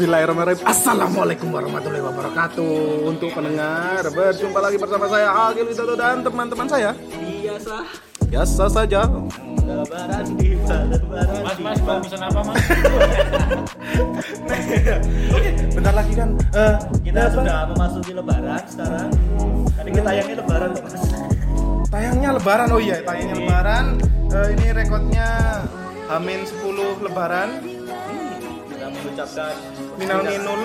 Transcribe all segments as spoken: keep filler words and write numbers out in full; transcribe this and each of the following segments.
Bismillahirrahmanirrahim. Assalamualaikum warahmatullahi wabarakatuh. Untuk pendengar, berjumpa lagi bersama saya Agil Widodo dan teman-teman saya. Biasa. Biasa saja. Lebaran di Lebaran. Mas mas mau pesan apa mas? Oke, bentar lagi kan. Uh, kita lebaran. Sudah memasuki Lebaran sekarang. Tadi kita tayangnya Lebaran mas. Tayangnya Lebaran, oh iya, tayangnya ini. Lebaran. Uh, ini rekodnya Hamin sepuluh Lebaran. Mengucapkan minal minul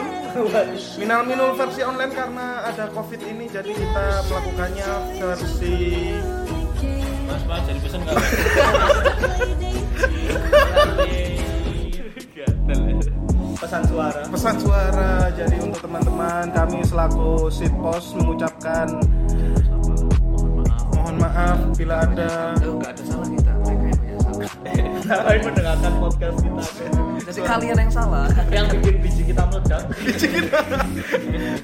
minal minul versi online karena ada covid ini, jadi kita melakukannya versi mas mas jadi pesan nggak pesan suara pesan suara jadi untuk teman-teman kami selaku sitpos mengucapkan mohon maaf bila ada nggak ada salah kita kalian mendengarkan podcast kita kan? Jadi suara. Kalian yang salah yang bikin biji kita meledak. Biji kita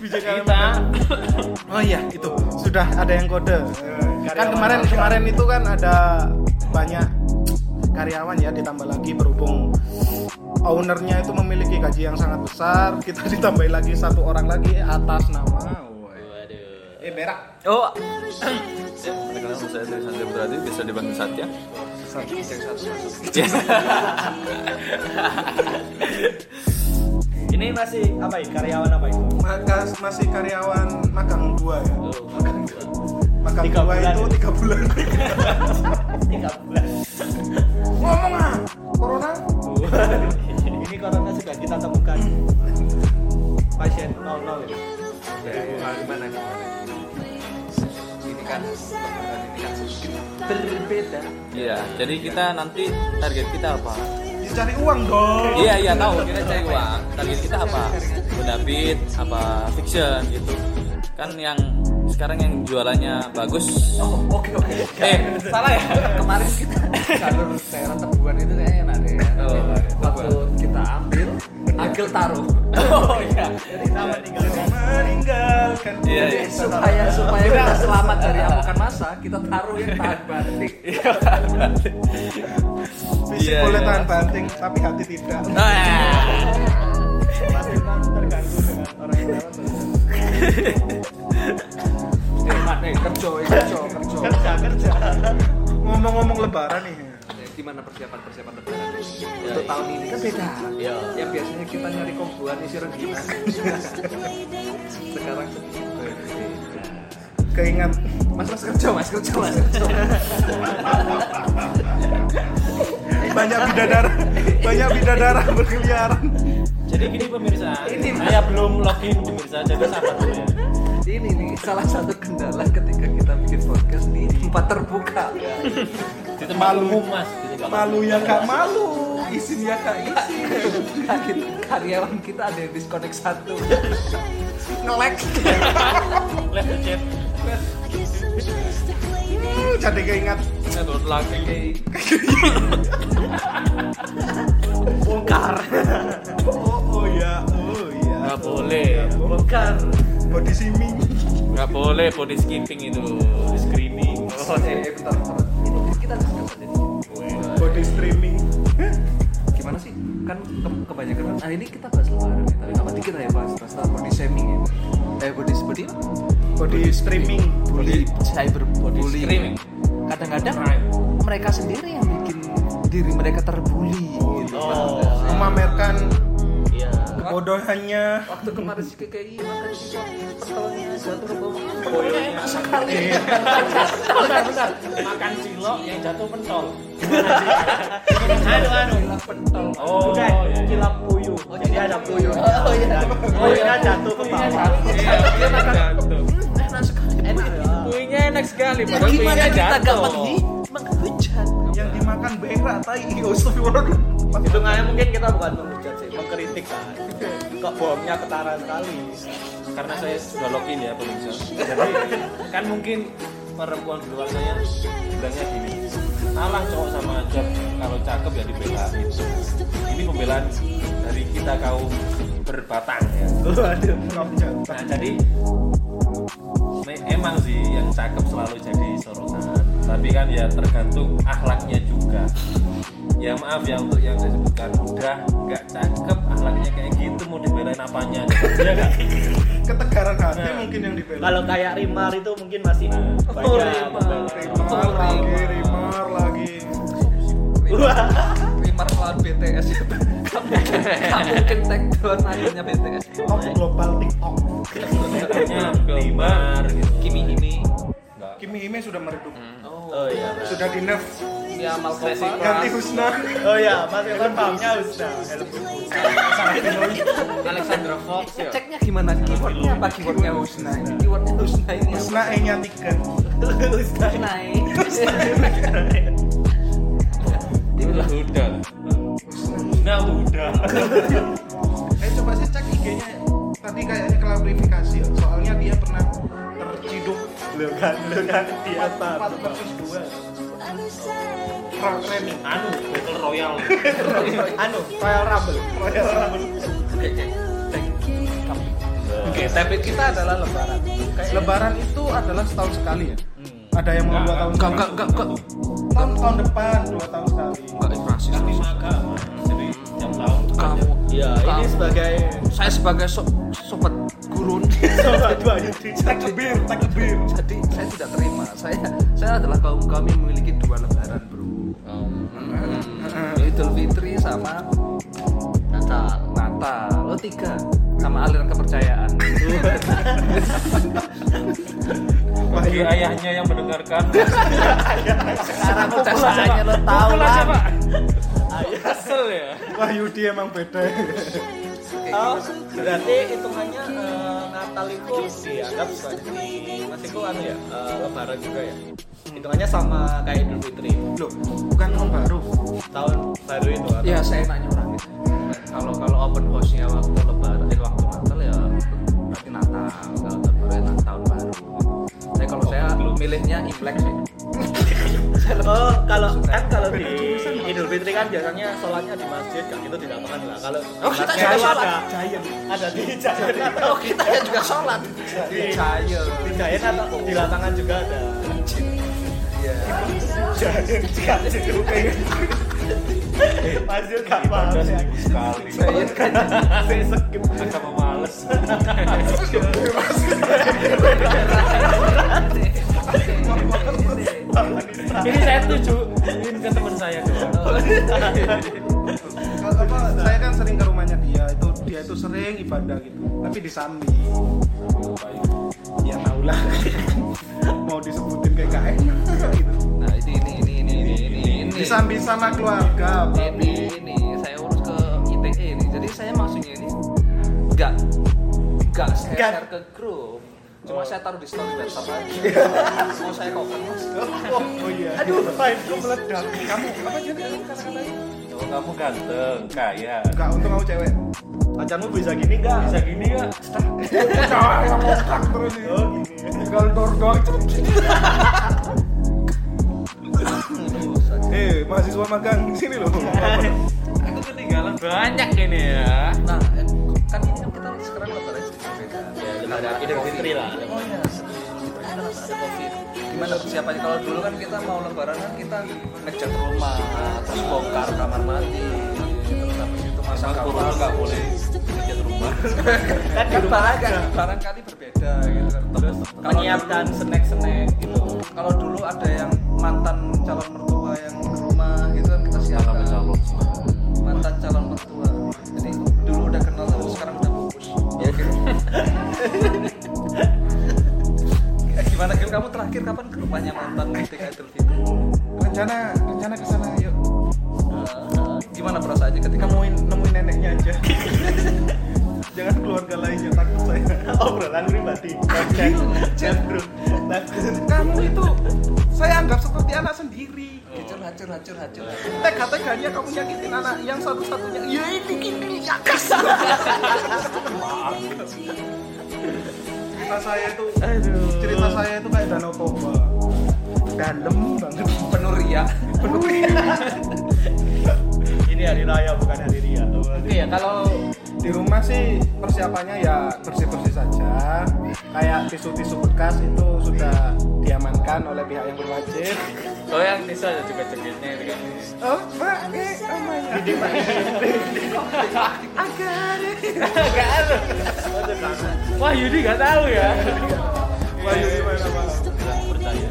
biji kita oh iya itu sudah ada yang kode karyawan kan kemarin kan. Kemarin itu kan ada banyak karyawan ya, ditambah lagi berhubung ownernya itu memiliki gaji yang sangat besar, kita ditambah lagi satu orang lagi atas nama Eh merah. Oh. Ya, perkenalkan saya dari Satya Berarti, bisa dibantu Satya. Satya Satya. Ini masih apa ini? Karyawan apa itu? Maka masih karyawan magang dua ya. Oh, magang dua. Magang dua itu tiga bulan. Tiga bulan. Ngomong ah, corona. Ini corona sudah kita temukan. Pasien nol nol ya. Gimana gimana? Kan, kan berbeda. Iya, jadi kita nanti target kita apa? Dicari uang dong. Iya iya tahu, kita cari uang. Target kita apa? Mendapit, apa fiction gitu. Kan yang sekarang yang jualannya bagus. Oh oke oke. Eh salah ya. Kemarin kita jalur daerah Tebuan itu kayaknya enak deh. Oh, waktu kita ambil, Agil taruh. Oh iya. Jadi sama tinggal meninggalkan iya, iya. supaya supaya kita selamat dari amukan masa, kita taruh yang tahan banting. Iya. Fisik boleh tahan banting, tapi hati tidak. Pasti terganggu dengan orang yang lewat. Teman nih kerja, kerja, kerja, kerja, kerja. Ngomong-ngomong Lebaran nih. Gimana persiapan-persiapan Lebaran ya, untuk tahun ini kan beda ya. Yang biasanya kita nyari kombuan isi rengginang sekarang keingat mas mas kerja mas kerja mas kerja banyak bidadara banyak bidadara berkeliaran. Jadi gini pemirsa, ini saya belum login pemirsa, jadi sabar dulu ya. Ini nih salah satu kendala ketika kita bikin podcast di tempat terbuka ya. Di tempat umum mas, malu ya kak malu, izin ya kak izin. Karyawan kita ada yang disconnect satu, ngelag, left chat, jadi keingat. Satu lagi, bongkar. Oh ya, oh ya. Gak boleh, bongkar. Body shaming. Gak boleh body skipping itu, screening. Oh eh bentar bentar. Itu kita discuss. Body streaming. Gimana sih? Kan ke- kebanyakan kan hari ini kita bahas lebaran ya, tapi sama dikit aja bahas tentang body shaming ya. Eh body body apa? Body streaming, body cyber body streaming. Kadang-kadang mereka sendiri yang bikin diri mereka terbuli gitu. Memamerkan kebodohannya. Waktu kemarin si K K I makan sop pertolongan jatuh ke bawah. Boyolnya masak kali. Bentar, bentar. Makan cilok yang jatuh pentol. Anu anu cilok pentol. Oh, bukan cilok puyuh. Oh, jadi ada puyuh. Oh iya. Puyuhnya jatuh ke bawah. Dia makan jatuh. Enak sekali. Puyuhnya enak sekali. Gimana kita gampang di menghujat? Yang dimakan berak tai. Astagfirullah. Hitungannya mungkin kita bukan menghujat sih, mengkritik kan. Kok bohongnya ketara sekali. Karena saya sudah login ya pemirsa. Jadi kan mungkin perempuan di luar saya bilangnya gini, alah cowok sama aja, kalau cakep ya dibelaan itu. Ini pembelaan dari kita kaum berbatang ya. Waduh, nah jadi emang sih yang cakep selalu jadi sorotan. Tapi kan ya tergantung akhlaknya juga. Ya maaf ya untuk yang saya sebutkan, udah gak cakep, Nasraninya kayak gitu, mau dibelain apanya? Iya gak? Ketegaran hati nah, mungkin yang dibelain. Kalau kayak Rimar itu mungkin masih nah, banyak oh, Rimar. Rimar, oh, lagi, Rimar lagi Rimar lagi Rimar lawan B T S itu. Gak mungkin, gak mungkin take down akhirnya B T S. Top global TikTok Rimar gitu. Kimi Hime Kimi Hime sudah meredup. Oh iya, sudah di nerf. Ya, ganti Husna. Oh iya, Mas Evan pahamnya Husna. Alexandra Fox. Ceknya gimana? Keywordnya apa? Keywordnya Husna. Keywordnya Husna ini. Husna E-nya tiga. Husna E. Itulah Huda. Husna Huda. Eh coba saya cek I G-nya. Tadi kayaknya klarifikasi. Soalnya dia pernah terciduk. Loh kan, loh kan di atas. empat versus dua Remi, anu, Battle Royale, anu, Royal Rumble, Royal Rumble. Oke, tapi kita adalah Lebaran. Lebaran itu adalah setahun sekali ya. Hmm. Ada yang mau dua tahun. Enggak, enggak, enggak, enggak. Tahun tahun depan dua tahun sekali. Enggak inflasi. Tapi agak jadi tiap tahun. Kamu, ya ini sebagai saya sebagai so, sobat gurun. Sobat banyak takbir, takbir. Jadi saya tidak terima. Saya saya adalah kaum kami memiliki dua Lebaran, bro. Idul Fitri sama Natal. Natal lo tiga sama aliran kepercayaan. Bagi ayahnya yang mendengarkan. Sekarang udah saatnya lo tahu lah. Kesel ya. Wah Yudi emang beda. Oh, berarti hitungannya uh, Natal itu dianggap sebagai masihku anu ya uh, Lebaran juga ya. Hitungannya sama kayak Idul Fitri. Loh, bukan tahun baru. Tahun baru itu apa? Ya, saya nanya orang itu. Kalau kalau open house-nya waktu Lebaran, eh, waktu Natal ya berarti Natal, kalau Lebaran tahun baru. Tapi kalau saya milihnya Imlek sih. Oh, kalau kan kalau di Idul Fitri kan biasanya sholatnya di masjid, kan itu tidak makan lah. Kalau oh, kita juga sholat, Jayen ada di Jayen. Oh, kita juga sholat di Jayen. Di Jayen atau di lapangan juga ada. Jangan jangan cukup pengen. Masih tak paham sekali. Saya kan saya skip sama malas. Ini saya setuju. Ini ke teman saya doang. Saya kan sering ke rumahnya dia. Itu dia itu sering ibadah gitu. Tapi di Sambi. Ya taulah. Mau disebutin kayak gak enak gitu. Nah itu ini ini ini ini ini ini disambi sama keluarga ini ini saya urus ke I T E ini, jadi saya maksudnya ini nggak nggak saya share ke grup, cuma saya taruh di story WhatsApp aja. Mau saya cover mas. Oh iya, aduh fine gue meledak. Kamu apa juga kata-katanya oh kamu ganteng kaya nggak, untung aku cewek. Pacarmu bisa gini nggak? Bisa gini nggak? Stuck. Cawang mau stuck terus ini. Oh gini. Gal dor dor. Eh mahasiswa magang sini loh. Aku ketinggalan banyak ini ya. Nah kan ini kan kita sekarang lebaran berbeda. Ya lebaran Idul Fitri lah. Oh ya. Ada covid. Gimana persiapannya? Kalau dulu kan kita mau lebaran kan kita ngecat rumah, terus bongkar kamar mandi. Asal corona nggak boleh kerja di rumah. Kan di rumah kan barangkali berbeda gitu kan. Terus menyiapkan snack-snack gitu. Kalau dulu ada yang mantan calon mertua yang ke rumah gitu kan kita siapkan. Mantan calon mertua. Jadi dulu udah kenal tapi sekarang udah putus. Ya gitu. Gimana Gil, kamu terakhir kapan ke rumahnya mantan ketika Idul Fitri? Rencana rencana ke sana yuk. Gimana perasaannya ketika nemuin nemuin neneknya aja. Jangan keluarga lainnya, takut saya. Obrolan pribadi. Jangan bro. Kamu itu saya anggap seperti anak sendiri. Hacur hacur hacur. Tega-teganya kamu nyakitin anak yang satu-satunya. Ya ini gini ya kasar. Cerita saya itu aduh. Cerita saya itu kayak Danau Toba. Dalam banget penuh riak, penuh riak. Ini hari raya bukan hari ria. Oke ya, kalau Di rumah sih persiapannya ya bersih-bersih saja. Kayak tisu-tisu bekas itu sudah diamankan oleh pihak yang berwajib. Oh, yang tisu ada juga cekitnya itu kan. Oh, Pak, eh, namanya. Gede banget. Agar. Agar. Wah, Yudi enggak tahu ya. Wah, Yudi mana malah. Percaya.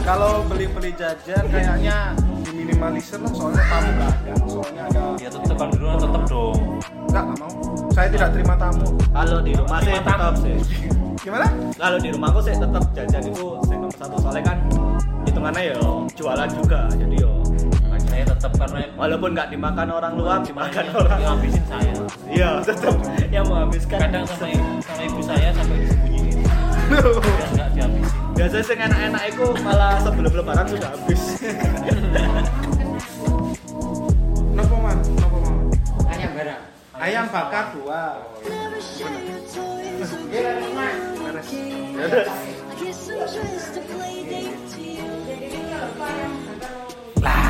Kalau beli-beli jajan kayaknya diminimalisir lah, soalnya tamu enggak ada. Soalnya ada. Ya tetap dulu, tetap dong. Enggak, enggak mau. Saya tidak terima tamu. Kalau di rumah saya tetap sih. Gimana? Kalau di rumahku saya tetap jajan itu saya nomor satu. Soalnya kan hitungannya ya jualan juga. Jadi yo saya tetap karena walaupun enggak dimakan orang luar, dimakan orang. Yang habisin saya. Iya, tetap yang menghabiskan. Kadang sama sama ibu saya sampai disembunyiin. Biar enggak dihabisin. Biasanya sing enak-enak itu malah sebelum lebaran sudah habis. Nopo man? Nopo man? Ayam bakar. Ayam bakar dua. Iya, Mas. Beres. Lah.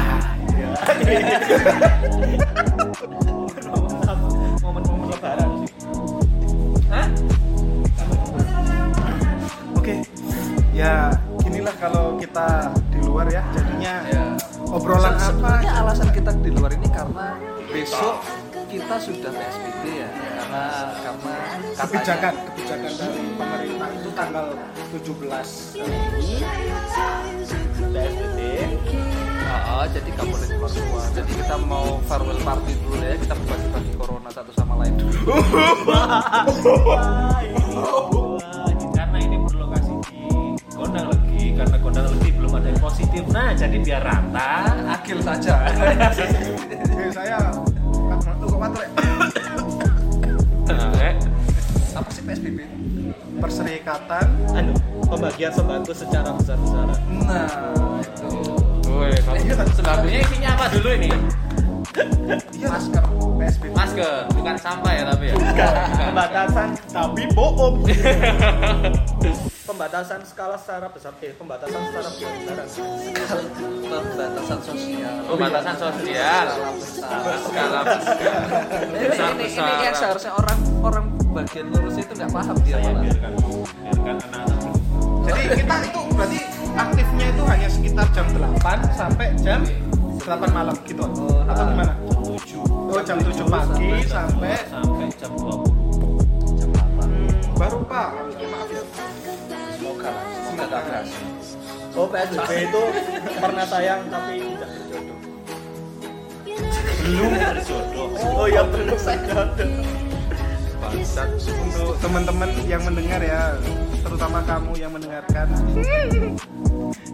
Momen-momen lebaran sih. Hah? Oke. Ya, inilah kalau kita di luar ya, jadinya ya. Obrolan apa? Sebenarnya alasan kita di luar ini karena besok kita sudah P S B B ya, karena karena kebijakan kebijakan dari pemerintah itu tanggal tujuh belas ini P S B B. Oh, jadi nggak boleh keluar keluar. Jadi kita mau farewell party dulu ya, kita bagi-bagi corona satu sama lain dulu. Karena ini berlokasi di Gondang Legi, karena Gondang Legi belum ada yang positif. Nah, jadi biar rata, akil saja. Saya apa sih P S B B? Perserikatan anu pembagian sembako secara besar-besaran. Nah, itu. Woi, sembakonya isinya apa dulu ini? Masker P S B B. Masker, bukan sampah ya tapi ya. Pembatasan tapi bohong. Pembatasan skala secara besar, eh pembatasan secara besar. Skala pembatasan sosial. Pembatasan sosial. Skala besar. Ini ini yang seharusnya orang orang bagian lurus itu nggak paham dia malah. Biarkan, biarkan anak-anak. Jadi kita itu berarti aktifnya itu hanya sekitar jam delapan sampai jam delapan malam gitu atau gimana? tujuh. Oh, jam tujuh pagi sampai sampai jam dua puluh. Jam delapan. Baru Pak. Maaf ya. Semoga semoga keras. Oh, P S B B itu pernah sayang tapi tidak berjodoh. Belum berjodoh. Oh, ya belum berjodoh. Dan untuk teman-teman yang mendengar ya, terutama kamu yang mendengarkan.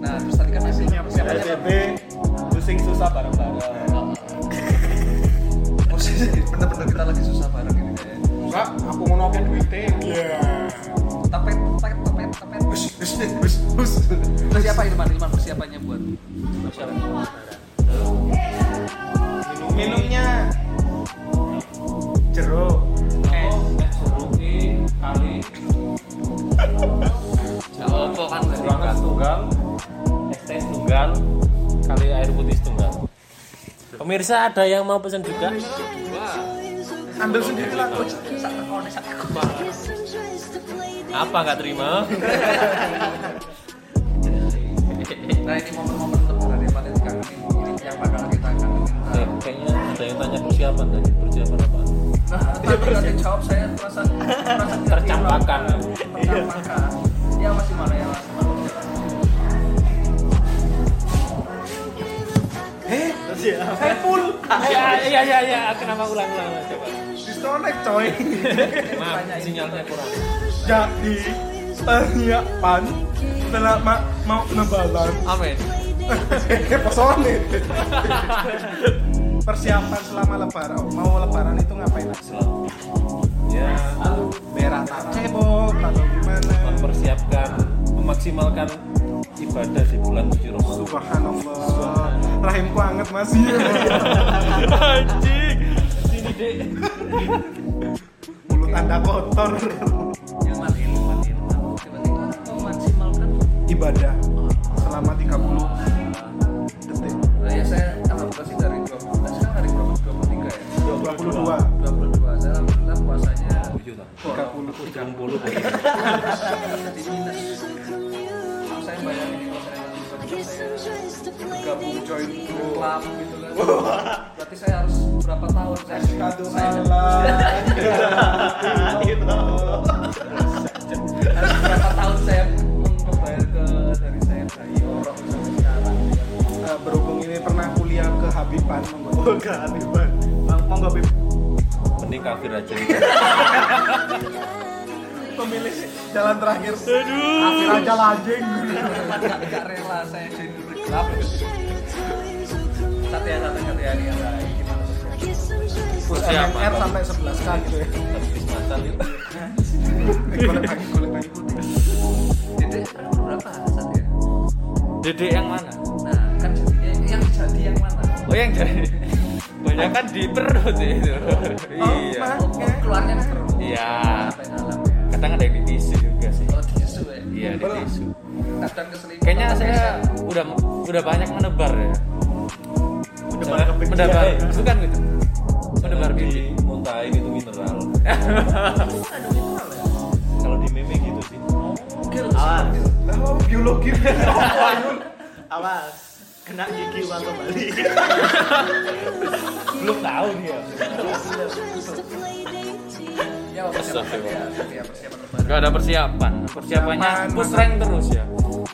Nah, terus tadi kan hasilnya P S B B pusing susah bareng-bareng. Posisi benar-benar kita lagi susah bareng ini kayak. Enggak, aku ngono kan duitnya. Iya. Tapet, tapet, tapet, tapet. Bus, bus, bus, bus. Persiapan Irman, Irman persiapannya buat persiapan. Minumnya jeruk. Kali Jawa kan tunggal tunggal es teh tunggal kali air putih tunggal. Pemirsa ada yang mau pesan juga? Ambil sendiri lah coach. Apa nggak terima? Nah, ini momen-momen lebaran yang paling kangenin ini yang bakal kita kangenin. Kayaknya ada yang tanya persiapan tadi, persiapan apa? Nah, tapi nanti jawab saya merasa tercampakkan. Iya. Ya masih mana ya masih mana. Eh, saya full. Ya ya ya ya, kenapa ulang-ulang coba. Disconnect coy. Maaf, sinyalnya kurang. Jadi persiapan telah mau lebaran. Amin. Eh, pesone. Persiapan selama lebaran, mau lebaran itu ngapain aja? Ya, lalu merah tanah cebok atau gimana? Mempersiapkan, memaksimalkan ibadah di bulan suci Ramadan. Subhanallah. Subhanallah. Rahimku anget Mas. Anjing. Sini, Dek. Mulut Anda kotor. Yang matiin, matiin. Memaksimalkan ibadah selama tiga puluh detik. Nah, ya saya alhamdulillah sih dari dua puluh dua puluh dua ya. dua puluh dua. dua puluh dua. tuh. tiga puluh Saya bayangin kalau saya gabung join club gitu kan. Berarti saya harus berapa tahun saya satu salah. Berapa tahun saya membayar ke dari saya dari orang sampai sekarang. Berhubung ini pernah kuliah ke Habiban. Oh ke Habiban. Bang Habib. Mending kafir aja. Pemilih jalan terakhir. Aduh. Kafir aja lah anjing. Enggak rela saya join berkelap. Satu ya satu satu hari yang lain gimana sih? M M R sampai sebelas K gitu ya. Golek lagi golek lagi. Dede berapa saat ya? Dede yang mana? Nah kan yang jadi yang mana? Oh yang jadi. Banyak kan di perut itu. Iya. Keluarnya di perut. Iya. Kadang ada yang di tisu juga sih. Oh tisu ya? Iya di tisu. Kadang keselip. Kayaknya saya udah udah banyak menebar ya. Menebar keping. Menebar. Bukan gitu. Menebar biji. Muntahin itu mineral. Ada mineral ya? Kalau di meme gitu sih. Awas. Lah biologi. Awas. Kena gigi uang kembali. Belum tahu dia. Ya, persiapan ya, persiapan lebaran. Enggak ada persiapan. Persiapannya push rank terus ya.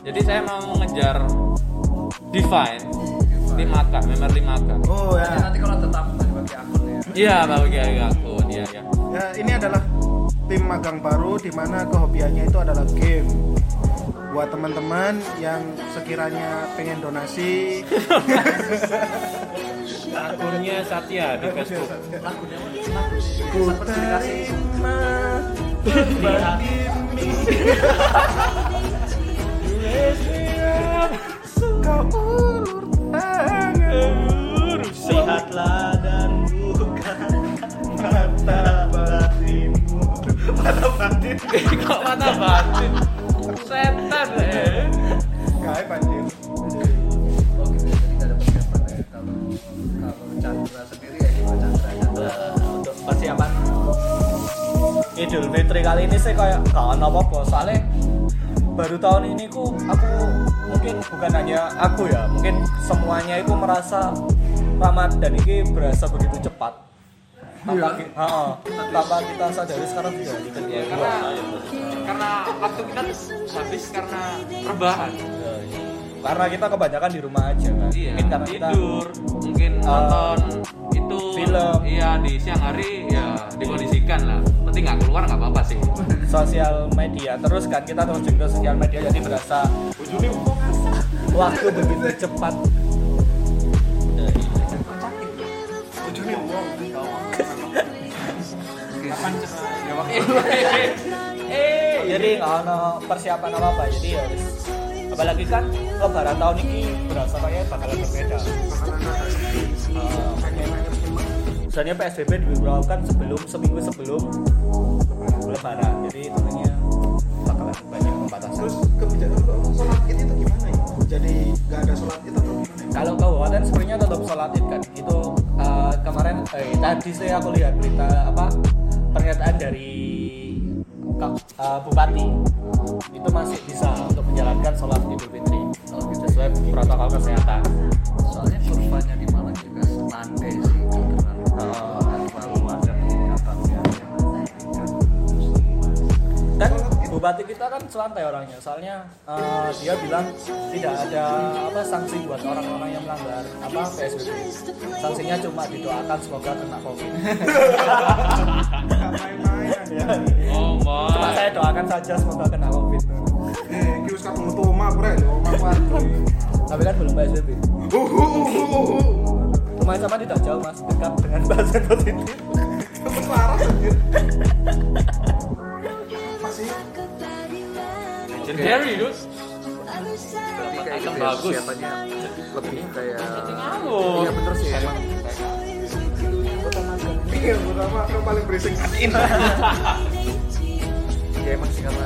Jadi saya mau mengejar Divine lima K, member lima K. Oh ya. Nanti kalau tetap bagi akun ya. Iya, bagi akun ya ya. Ya, ini adalah tim magang baru di mana kehobiannya itu adalah game. Buat teman-teman yang sekiranya pengen donasi akunnya Satya di Facebook. Aku terima berbatimu kau ulur tangan sehatlah dan buka mata batinmu mata batin kok mata batin setan eh kayak banjir. Oke, jadi ada persiapan ya. Kalau kalau Chandra sendiri ya gimana Chandra? Chandra untuk persiapan Idul Fitri kali ini sih kayak gak ono apa-apa. Soalnya baru tahun ini ku aku mungkin bukan hanya aku ya, mungkin semuanya itu merasa Ramadan ini berasa begitu cepat. Tanpa, iya. Heeh. Tanpa kita sadari sekarang juga ya, karena karena waktu kita habis karena rebahan. Ya, iya. Karena kita kebanyakan di rumah aja kan. Iya. Mungkin tidur, mungkin nonton uh, itu film. Iya, di siang hari ya dikondisikan lah. Penting enggak keluar enggak apa-apa sih. Sosial media terus kan kita terus juga sosial media jadi berasa ujungnya waktu begitu cepat. Ujungnya eh jadi nggak ada persiapan apa apa jadi ya apalagi kan lebaran tahun ini berasa kayak bakalan berbeda. Misalnya P S B B diberlakukan sebelum seminggu sebelum lebaran jadi tentunya bakalan banyak pembatasan. Terus kebijakan sholat id itu gimana ya? Jadi nggak ada sholat id atau gimana? Kalau kabupaten sebenarnya tetap sholat id kan itu uh, kemarin eh, tadi saya aku lihat berita apa? Pernyataan dari uh, Bupati itu masih bisa untuk menjalankan sholat Idul Fitri kalau kita sesuai protokol kesehatan. Soalnya kurvanya di Malang juga landai sih karena terlalu ada peningkatan ya. Dan Bupati kita kan selantai orangnya, soalnya uh, dia bilang tidak ada apa sanksi buat orang-orang yang melanggar apa P S B B. Sanksinya cuma didoakan semoga kena COVID. Main-main ya. Oh my. Cuma saya doakan saja semoga kena COVID. Eh, ki wis katon utama brek, omah kuwi. Tapi kan belum P S B B. Teman sama tidak jauh Mas, dekat dengan bahasa positif. Parah anjir. Masih legendary dude. Tapi kayak bagus siapanya lebih kayak iya bener sih emang iya pertama aku paling berisik ini ya emang sih karena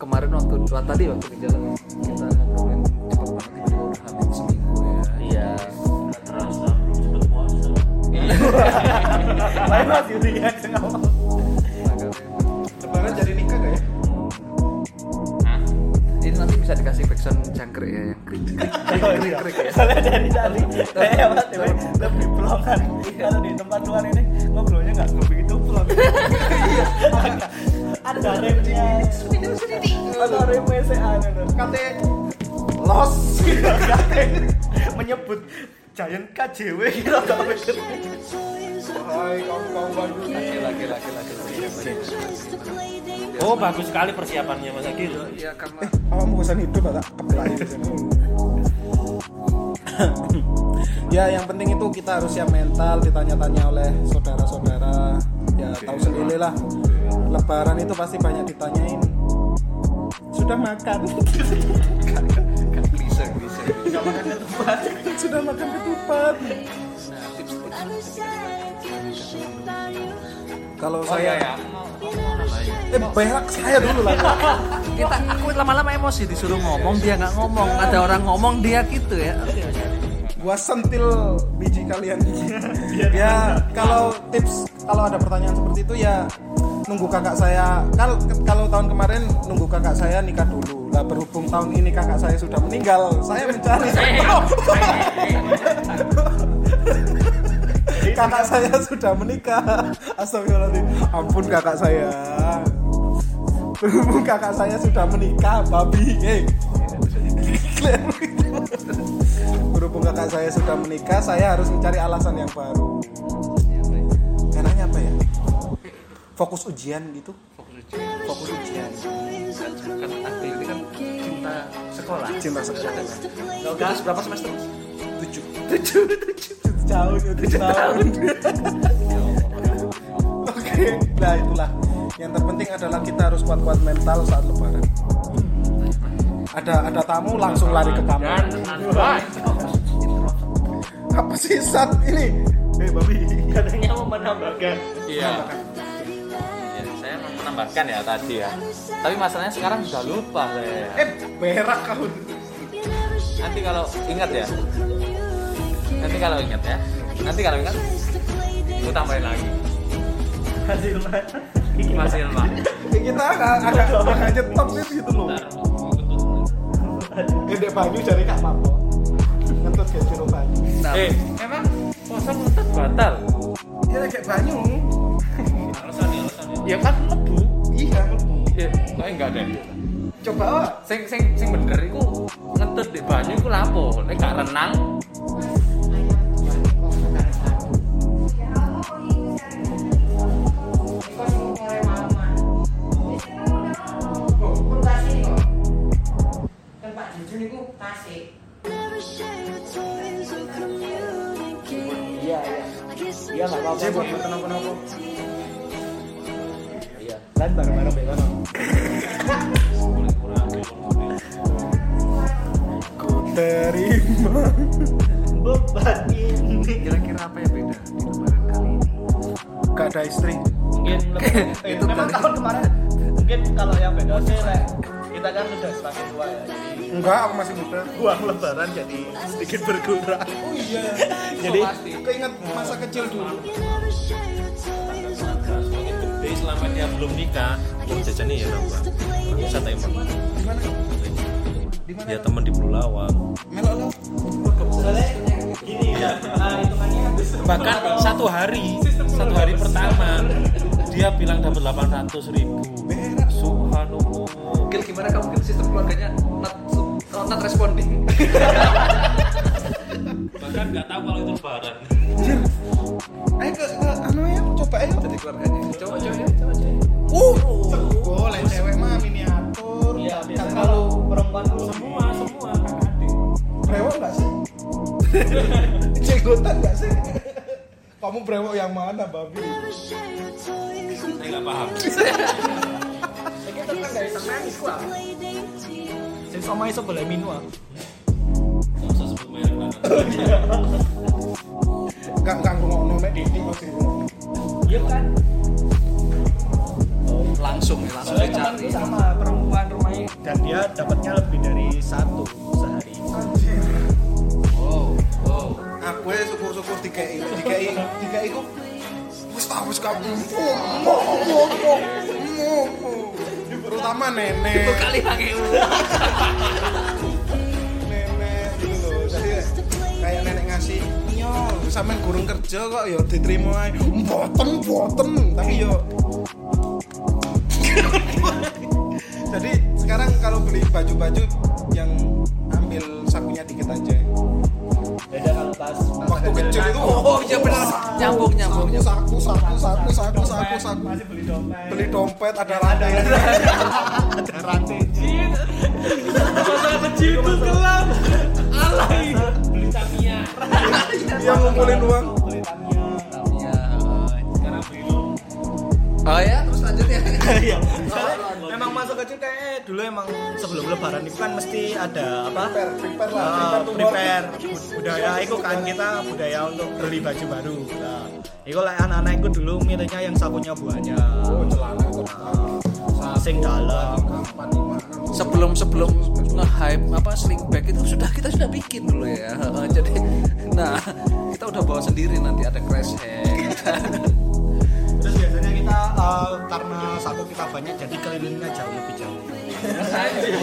kemarin waktu dua tadi waktu di jalan kita ngobrolin cepat banget tiba-tiba udah habis seminggu ya iya gak terasa belum cepet puasa lain lah dirinya aja ngomong Soalnya jari-jari lewat ya, lebih pelokan. Kalau di tempat luar ini ngobrolnya nggak begitu pelok. Ada remnya, ada remnya seaneh. Kata los, kata menyebut Giant K J W kita tak mikir. Hai kawan-kawan, laki-laki, laki-laki. Oh bagus sekali persiapannya Mas Agil. Iya karena awam urusan hidup ada kepelain. Ya yang penting itu kita harus siap mental, ditanya-tanya oleh saudara-saudara. Ya tahu sendiri lah. Lebaran itu pasti banyak ditanyain. Sudah makan? Bisa, bisa. Sudah makan ketupat. Sudah makan ketupat. Kalau saya ya. Eh berak saya dulu lah. Kita aku lama-lama emosi disuruh ngomong dia nggak ngomong, ada orang ngomong dia gitu ya. Gua sentil biji kalian. Ya kalau tips kalau ada pertanyaan seperti itu ya nunggu kakak saya. Kalau kalau tahun kemarin nunggu kakak saya nikah dulu. Lah berhubung tahun ini kakak saya sudah meninggal, saya mencari. Kakak saya sudah menikah. Astagfirullahaladzim. Ampun kakak saya. Berhubung kakak saya sudah menikah, babi. Hey. Berhubung kakak saya sudah menikah, saya harus mencari alasan yang baru. Enaknya apa ya? Fokus ujian gitu. Fokus ujian. Fokus ujian. Kan aku ini kan cinta sekolah. Cinta sekolah. Kau gas berapa semester? Tujuh. Tujuh. Tujuh. Jauh tujuh tahun. Oke, nah itulah. Yang terpenting adalah kita harus kuat-kuat mental saat lebaran. Ada ada tamu langsung lari ke kamar. Apa sih saat ini? Eh, babi katanya mau menambahkan. Iya. Saya mau menambahkan ya tadi ya. Tapi masalahnya sekarang sudah lupa saya. Eh, berak kau. Nanti kalau ingat ya. Nanti kalau ingat ya. Nanti kalau ingat, aku tambahin lagi. Masih lemah. Masih lemah. Kita agak agak nyetop nih gitu loh. Gede baju cari kak mampu. Ngentut kayak jeruk baju. Eh, emang puasa ngentut batal? Iya kayak banyu. Alasan ya, alasan ya. Ya kan lebu. Iya lebu. Ya, tapi enggak deh. Coba oh, sing sing sing bener iku ngentut di banyu iku lapo? Nek gak renang saya buat kenapa-kenapa. Iya, lan bareng-bareng bae kono. Ku terima beban ini. Kira-kira apa yang beda di lebaran kali ini? Gak ada istri. Mungkin lebih itu kan tahun kemarin. Mungkin kalau yang beda sih kita kan sudah semakin tua ya. Enggak, aku masih muda. Uang lebaran jadi sedikit berkurang. Oh iya. Jadi keinget masa kecil dulu. Jadi selama dia belum nikah, uang jajannya ya nambah. Bisa tak emang? Dimana? Dimana? Ya teman di Bulawang. Melolong. Soalnya gini ya, hitungannya bahkan satu hari, satu hari pertama dia bilang dapat delapan ratus ribu. Subhanallah. Gil, gimana kamu mungkin sistem keluarganya not not responding. Bahkan nggak tahu kalau itu lebaran. Ayo ke ke anu ya, coba ayo jadi keluarganya. Coba coba ya, coba coba. Uh, boleh cewek mah miniatur. Iya, kalau perempuan semua semua kakak adik. Brewok nggak sih? Cegotan nggak sih? Kamu brewok yang mana, babi? Saya nggak paham. Saya terkenal dari teman aku. Saya sama iso boleh minum aku. Tidak usah sebut merek mana. Gak gak ngomong nek didik masih. Iya kan? Langsung ya langsung dicari sama perempuan rumahnya dan dia dapatnya lebih dari satu sehari. Wow wow. Aku ya syukur-syukur dikai dikai dikai aku. Wis kamu. Terutama nenek. Itu kali pakai. Nenek aku sampean gurung kerja kok ya diterima ae. Mboten mboten, tapi yo jadi sekarang kalau beli baju-baju yang ambil sakunya dikit aja. Beda kalau pas waktu kecil itu oh iya benar nyambung nyambung saku saku saku saku saku saku beli dompet beli dompet ada rantai ada rantai jin masalah kecil itu gelap alay beli Tamiya yang ngumpulin uang beli Tamiya sekarang beli oh ya terus lanjutnya iya emang masa kecil kayak dulu emang sebelum lebaran itu kan mesti ada apa prepare prepare lah uh, prepare budaya itu kan kita budaya untuk beli baju baru nah itu lah anak-anak itu dulu milihnya yang sakunya buahnya oh celana uh, sing dalam sebelum sebelum nge-hype apa sling bag itu sudah kita sudah bikin dulu ya jadi nah kita udah bawa sendiri nanti ada crash hair terus biasanya kita uh, karena saku kita banyak jadi kelilingnya jauh lebih jauh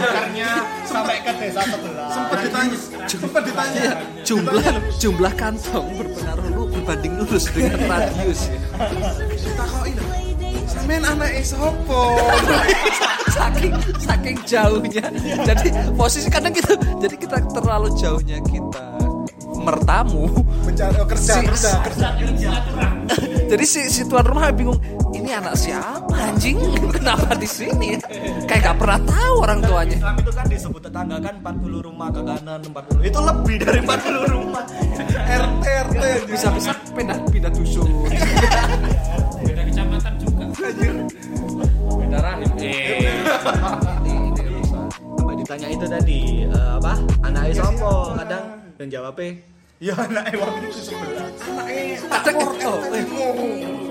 karena sampai ke desa sebelah sempat ditanya sempat ditanya jumlah jumlah kantong berpengaruh lu berbanding lurus dengan radius kita koin sampean anake sopo saking saking jauhnya jadi posisi kadang kita jadi kita terlalu jauhnya kita mertamu mencari oh, kerja, si, kerja kerja kerja jadi si, si tuan rumah bingung ini anak siapa anjing kenapa di sini kayak gak pernah tahu orang tuanya. Islam itu kan disebut tetangga kan empat puluh rumah ke kanan empat puluh itu lebih dari empat puluh rumah R T R T bisa bisa pindah pindah dusun beda kecamatan juga anjir beda rahim sampai ditanya itu tadi uh, apa anak sopo kadang dan jawabnya ya anaknya waktu itu sebelah anaknya kadang oh, eh.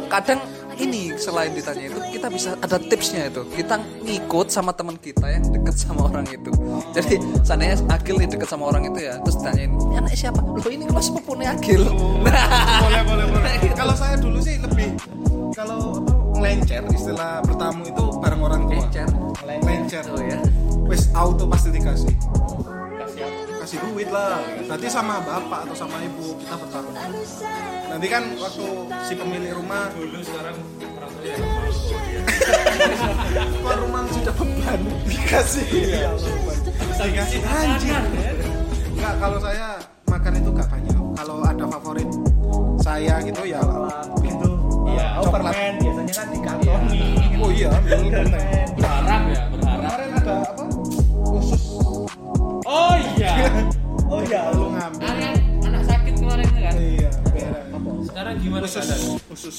kadang ini selain ditanya itu kita bisa ada tipsnya itu kita ngikut sama teman kita yang deket sama orang itu jadi seandainya Agil nih deket sama orang itu ya terus ditanyain ini anaknya siapa loh ini kalau sepupunya Agil oh, nah. boleh boleh boleh kalau saya dulu sih lebih kalau ngelencer istilah bertamu itu bareng orang tua ngelencer ngelencer oh, ya. Wes auto pasti dikasih kasih duit lah nanti sama bapak atau sama ibu kita bertamu nanti kan waktu si pemilik rumah dulu sekarang peraturan kalau rumah sudah beban dikasih ya, dikasih anjir enggak kalau saya makan itu gak banyak kalau ada favorit saya gitu ya itu ya permen biasanya kan di kantongi oh iya dulu berharap ya berharap ada apa khusus oh iya oh iya lu ngambil anak, anak sakit kemarin kan iya sekarang gimana keadaan usus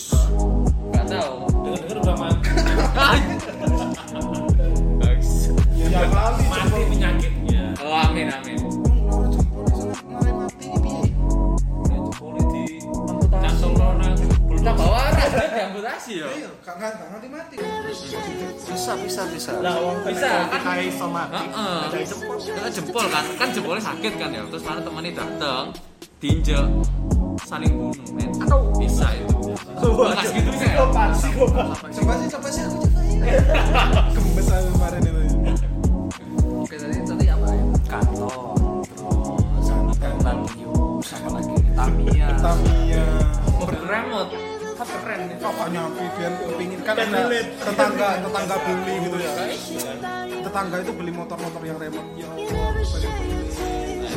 nggak tahu dengar udah mati ya mati mati penyakitnya oh amin amin kemarin mati piye boleh di cancel orang udah bawa ada diamputasi ya iya nggak nggak mati bisa bisa bisa lah uang bisa kan kayak somatik ada jempol ada jempol kan kan jempolnya sakit kan ya terus mana temannya dateng diinjek saling bunuh men atau bisa itu nggak segitunya ya coba sih coba sih aku ceritain gemes aja kemarin itu oke tadi tadi apa ya kantong terus kantong yuk sama lagi Tamiya Tamiya berremot kan keren nih pokoknya Vivian kepingin kan tetangga tetangga beli gitu ya tetangga itu beli motor-motor yang remote ya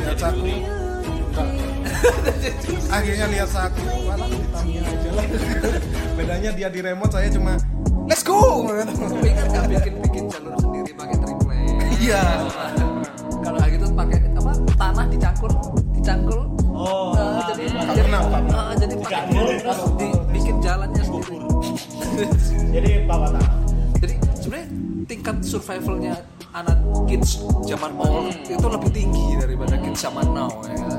lihat saku akhirnya lihat saku malah di Tamiya aja lah bedanya dia di remote saya cuma let's go tapi kan gak bikin-bikin jalur sendiri pakai triple iya kalau gitu pakai apa tanah dicangkul dicangkul oh uh, jadi jadi kenapa uh, jadi pakai terus dibikin jalannya sendiri jadi bawa tanah jadi sebenarnya tingkat survivalnya anak kids zaman old hmm. itu lebih tinggi daripada kids zaman now ya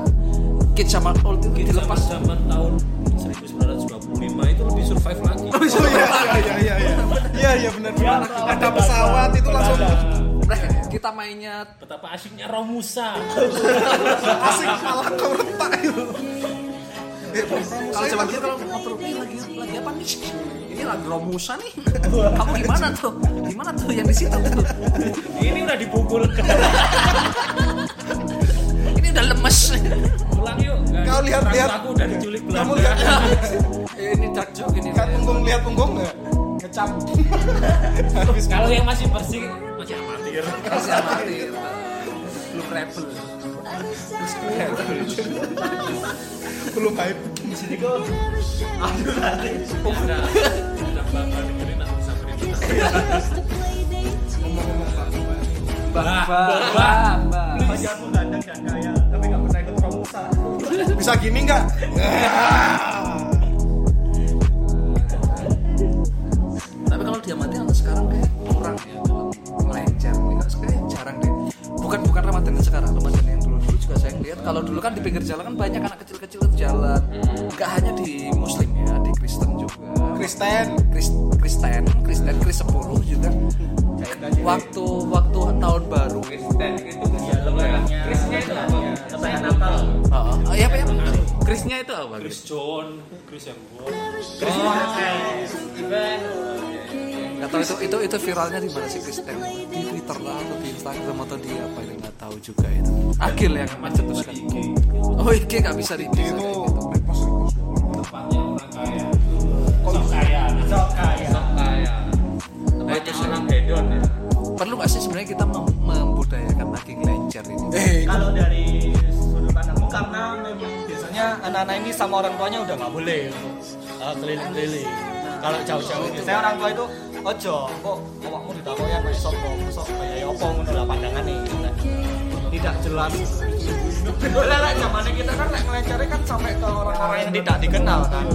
kids zaman old itu kids dilepas zaman tahun seribu sembilan ratus sembilan puluh lima itu lebih survive lagi oh iya iya iya iya iya benar benar ada pesawat itu langsung kita mainnya betapa asiknya Romusa asik malah kau retak itu kalau zaman dulu kalau ngobrol lagi lagi apa nih ini lagu Romusa nih kamu gimana tuh gimana tuh yang di situ tuh ini udah dipukul ini udah lemes pulang yuk. Kalau lihat-lihat aku udah diculik Belanda. Kamu lihat ini dark joke ini. Kan punggung lihat punggung enggak? Kecap. Kalau yang masih bersih masih amatir. Masih amatir. Belum rebel. Belum hype. Di sini kok. Aduh nanti. Ada. Ada bapak dengerin aku samperin. Ngomong-ngomong Pak. Mbak, mbak, mbak. Pacarmu ganteng dan kaya, tapi gak pernah ikut proposal. Bisa gini gak? Tapi kalau dia mati sampai sekarang kayak kurang ya, melencer. Kayak jarang deh. Bukan bukan Ramadan sekarang, Ramadan yang dulu-dulu juga saya lihat. Kalau dulu kan di pinggir jalan kan banyak anak kecil-kecil jalan. Gak hanya di Muslim ya, di Kristen juga. Kristen, Kristen, Kristen, Kristen sepuluh juga. Waktu waktu tahun baru Kristen itu ya lebarannya. Krisnya itu apa? Lebaran Natal. Heeh. Oh, iya, Pak. Krisnya itu apa? Kris John, Kris yang gua. Kris event. Enggak tahu itu itu itu viralnya di mana sih Kristen? Di Twitter lah atau di Instagram atau di apa yang enggak tahu juga itu. Akil yang macet terus kan. Oh, I G enggak bisa di itu. Repost-repost dulu. Tempatnya orang kaya. Orang kaya. Orang kaya. Perlu nggak sih sebenarnya kita mem- membudayakan lagi ngelencer ini? Eh, kalau dari sudut pandangmu, karena memang biasanya anak-anak ini sama orang tuanya udah nggak boleh uh, keliling-keliling. Kalau jauh-jauh biasanya orang tua itu ojo, kok awakmu ditakoni yang iso sok kaya apa ngono lah pandangane. Tidak jelas. Lah lah zamane kita kan lek ngelencere kan sampai ke orang-orang yang tidak dikenal kan.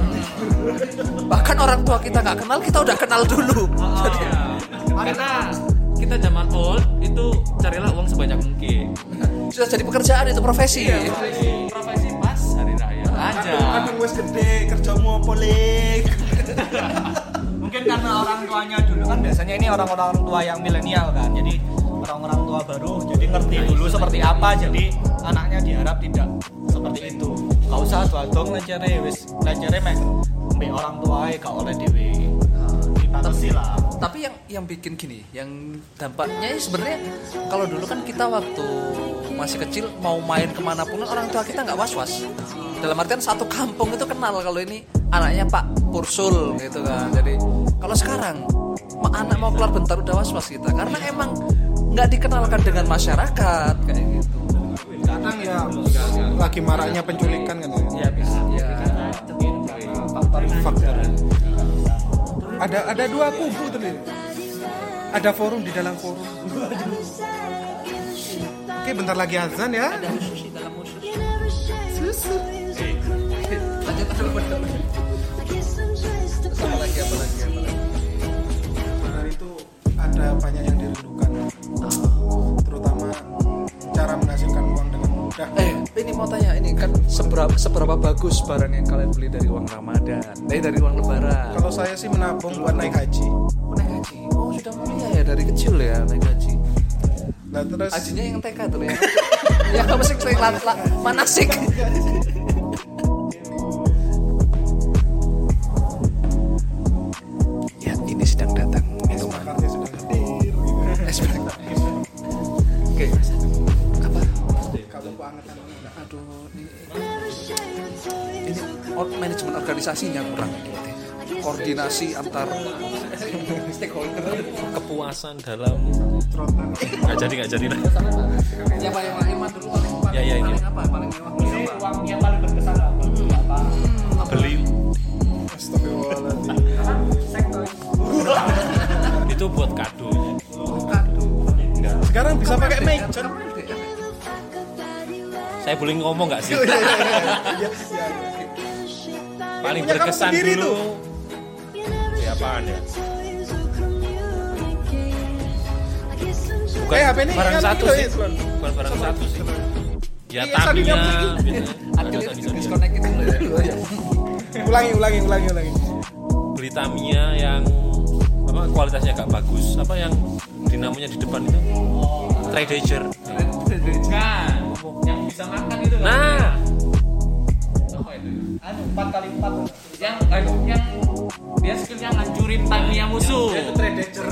Bahkan orang tua kita nggak kenal, kita udah kenal dulu. Oh, jadi, ya. Karena kita zaman old itu carilah uang sebanyak mungkin. Sudah jadi pekerjaan itu profesi. Iya, profesi, profesi pas hari raya aja. Kan wis gede, kerjamu opo lek. Mungkin karena orang tuanya dulu kan biasanya ini orang-orang tua yang milenial kan. Jadi orang-orang tua baru jadi ngerti dulu seperti apa. Jadi anaknya diharap tidak seperti itu. Enggak usah dong lecere wis lecere mek mbek orang tua ae gak oleh dhewe. Tapi, tapi yang yang bikin gini, yang dampaknya sebenarnya kalau dulu kan kita waktu masih kecil mau main kemana pun orang tua kita nggak was-was. Dalam artian satu kampung itu kenal kalau ini anaknya Pak Pursul gitu kan. Jadi kalau sekarang anak mau keluar bentar udah was-was kita karena emang nggak dikenalkan dengan masyarakat kayak gitu. Sekarang ya lagi maraknya penculikan kan ya. Ya bisa. Ya. Faktor-faktor. Ada ada dua kubu tadi. Ada forum di dalam forum. Oke, bentar lagi azan ya. Ada musuh dalam musuh. Susu. Lanjut dulu bentar. Apa lagi apa lagi apa lagi. Karena itu ada banyak yang dirindukan. Terutama cara menghasilkan uang dengan mudah. Eh, ini mau tanya ini kan seberapa seberapa bagus barang yang kalian beli dari uang Ramadan, dari dari uang Lebaran? Kalau saya sih menabung buat naik haji. Oh, naik haji. Oh, sudah mulia ya dari kecil ya naik haji. Nah, terus hajinya yang T K tuh ya. Ya kamu sih sering lat-lat manasik. Ya, ini sedang datang minuman. Es bakar. Oke. Apa? Kamu banget. Manajemen organisasinya kurang gitu. Koordinasi antar stakeholder, kepuasan dalam nggak jadi nggak jadi lah. Yang paling mewah dulu paling ya, paling apa paling mewah uang yang paling berkesan apa apa beli itu buat kado kado sekarang bisa pakai manajemen. Saya boleh ngomong nggak sih? Paling berkesan dulu siapaan ya? Bukan eh, barang satu sih. Bukan barang satu sih. Ya tapinya disconnect itu dulu ya. Ulangi ulangi ulangi ulangi. Beli Tamiya yang apa kualitasnya gak bagus, apa yang dinamanya di depan itu? Oh, Tradejer. Kan yang bisa makan itu kan. Nah. Aduh empat kali empat yang aduh yang dia skillnya ngancurin timenya musuh. Dia itu tradejer.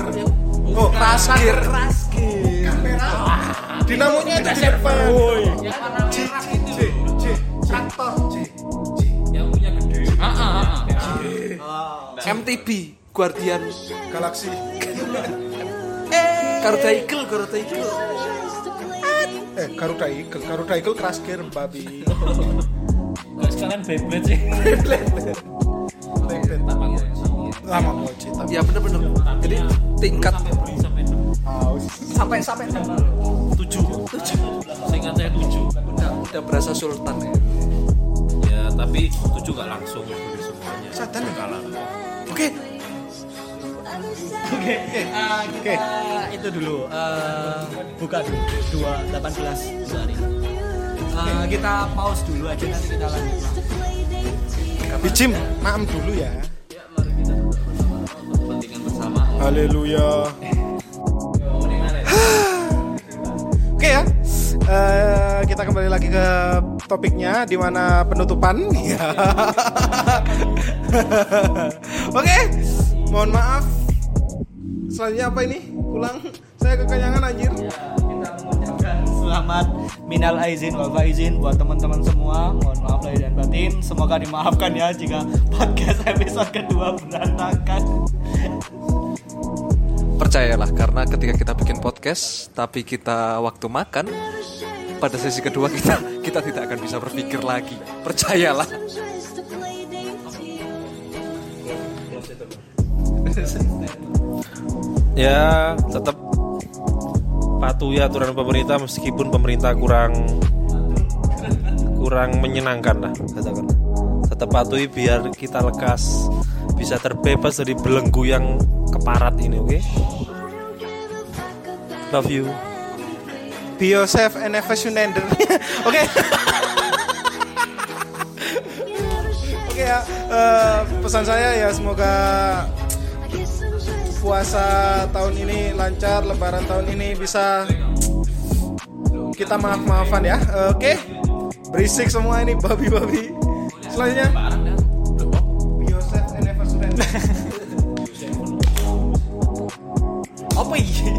Oh, raskir, raskir. Kamera. Dinamonya itu di depan. Yang warna merah itu. Traktor. M T B Guardian Galaxy. Garuda Eagle, Garuda Eagle. Eh, Garuda Eagle, Garuda Eagle keras gear babi. Enggak sekalian Beyblade sih. Beyblade. Lama mochi tapi. Ya benar-benar. Jadi tingkat sampai sampai tujuh tujuh. Seingat saya tujuh. Udah udah berasa sultan ya. Ya, tapi tujuh enggak langsung semuanya. Satan kalah. Oke. Oke, okay. uh, kita okay. itu dulu uh, buka dulu dua delapan belas sehari. Uh, kita pause dulu aja, nanti kita lanjut. Bijim, maem dulu ya. Ya, mari kita kepentingan bersama. Haleluya. Oke okay, ya. Uh, kita kembali lagi ke topiknya di mana penutupan. Oke. Okay. Mohon maaf. Selanjutnya apa ini? Pulang. Saya kekenyangan anjir. Ya, kita mengucapkan selamat minal aizin wal faizin buat teman-teman semua. Mohon maaf lahir dan batin. Semoga dimaafkan ya jika podcast episode kedua berantakan. Percayalah, karena ketika kita bikin podcast tapi kita waktu makan, pada sesi kedua kita kita tidak akan bisa berpikir lagi. Percayalah. Ya, tetap patuhi aturan pemerintah meskipun pemerintah kurang kurang menyenangkan lah katakan. Tetap patuhi biar kita lekas bisa terbebas dari belenggu yang keparat ini, oke? Okay? Love you. Be yourself and never surrender. Oke. Oke ya, uh, pesan saya ya semoga puasa tahun ini lancar, lebaran tahun ini bisa kita maaf-maafan ya. Oke. Okay. Berisik semua ini babi-babi. Selanjutnya Yosef anniversary. Apa iki?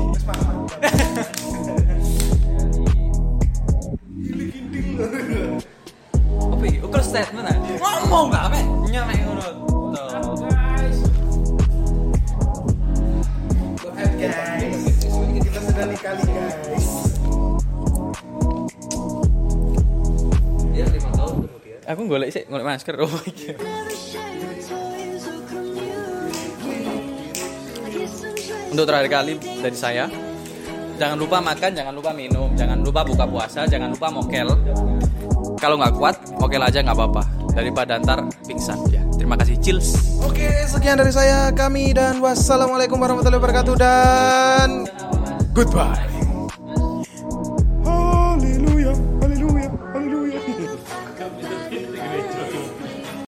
Apa iki? Oke, statement aja. Ngomong enggak apa? Nyamek ngono. Kali guys. Ya lima tahun kemudian. Aku golek sik, golek masker. Oh iki. Untuk terakhir kali dari saya, jangan lupa makan, jangan lupa minum, jangan lupa buka puasa, jangan lupa mokel. Kalau enggak kuat, mokel aja enggak apa-apa. Daripada ntar pingsan ya. Terima kasih, Chills. Oke, sekian dari saya, kami, dan wassalamualaikum warahmatullahi wabarakatuh dan goodbye.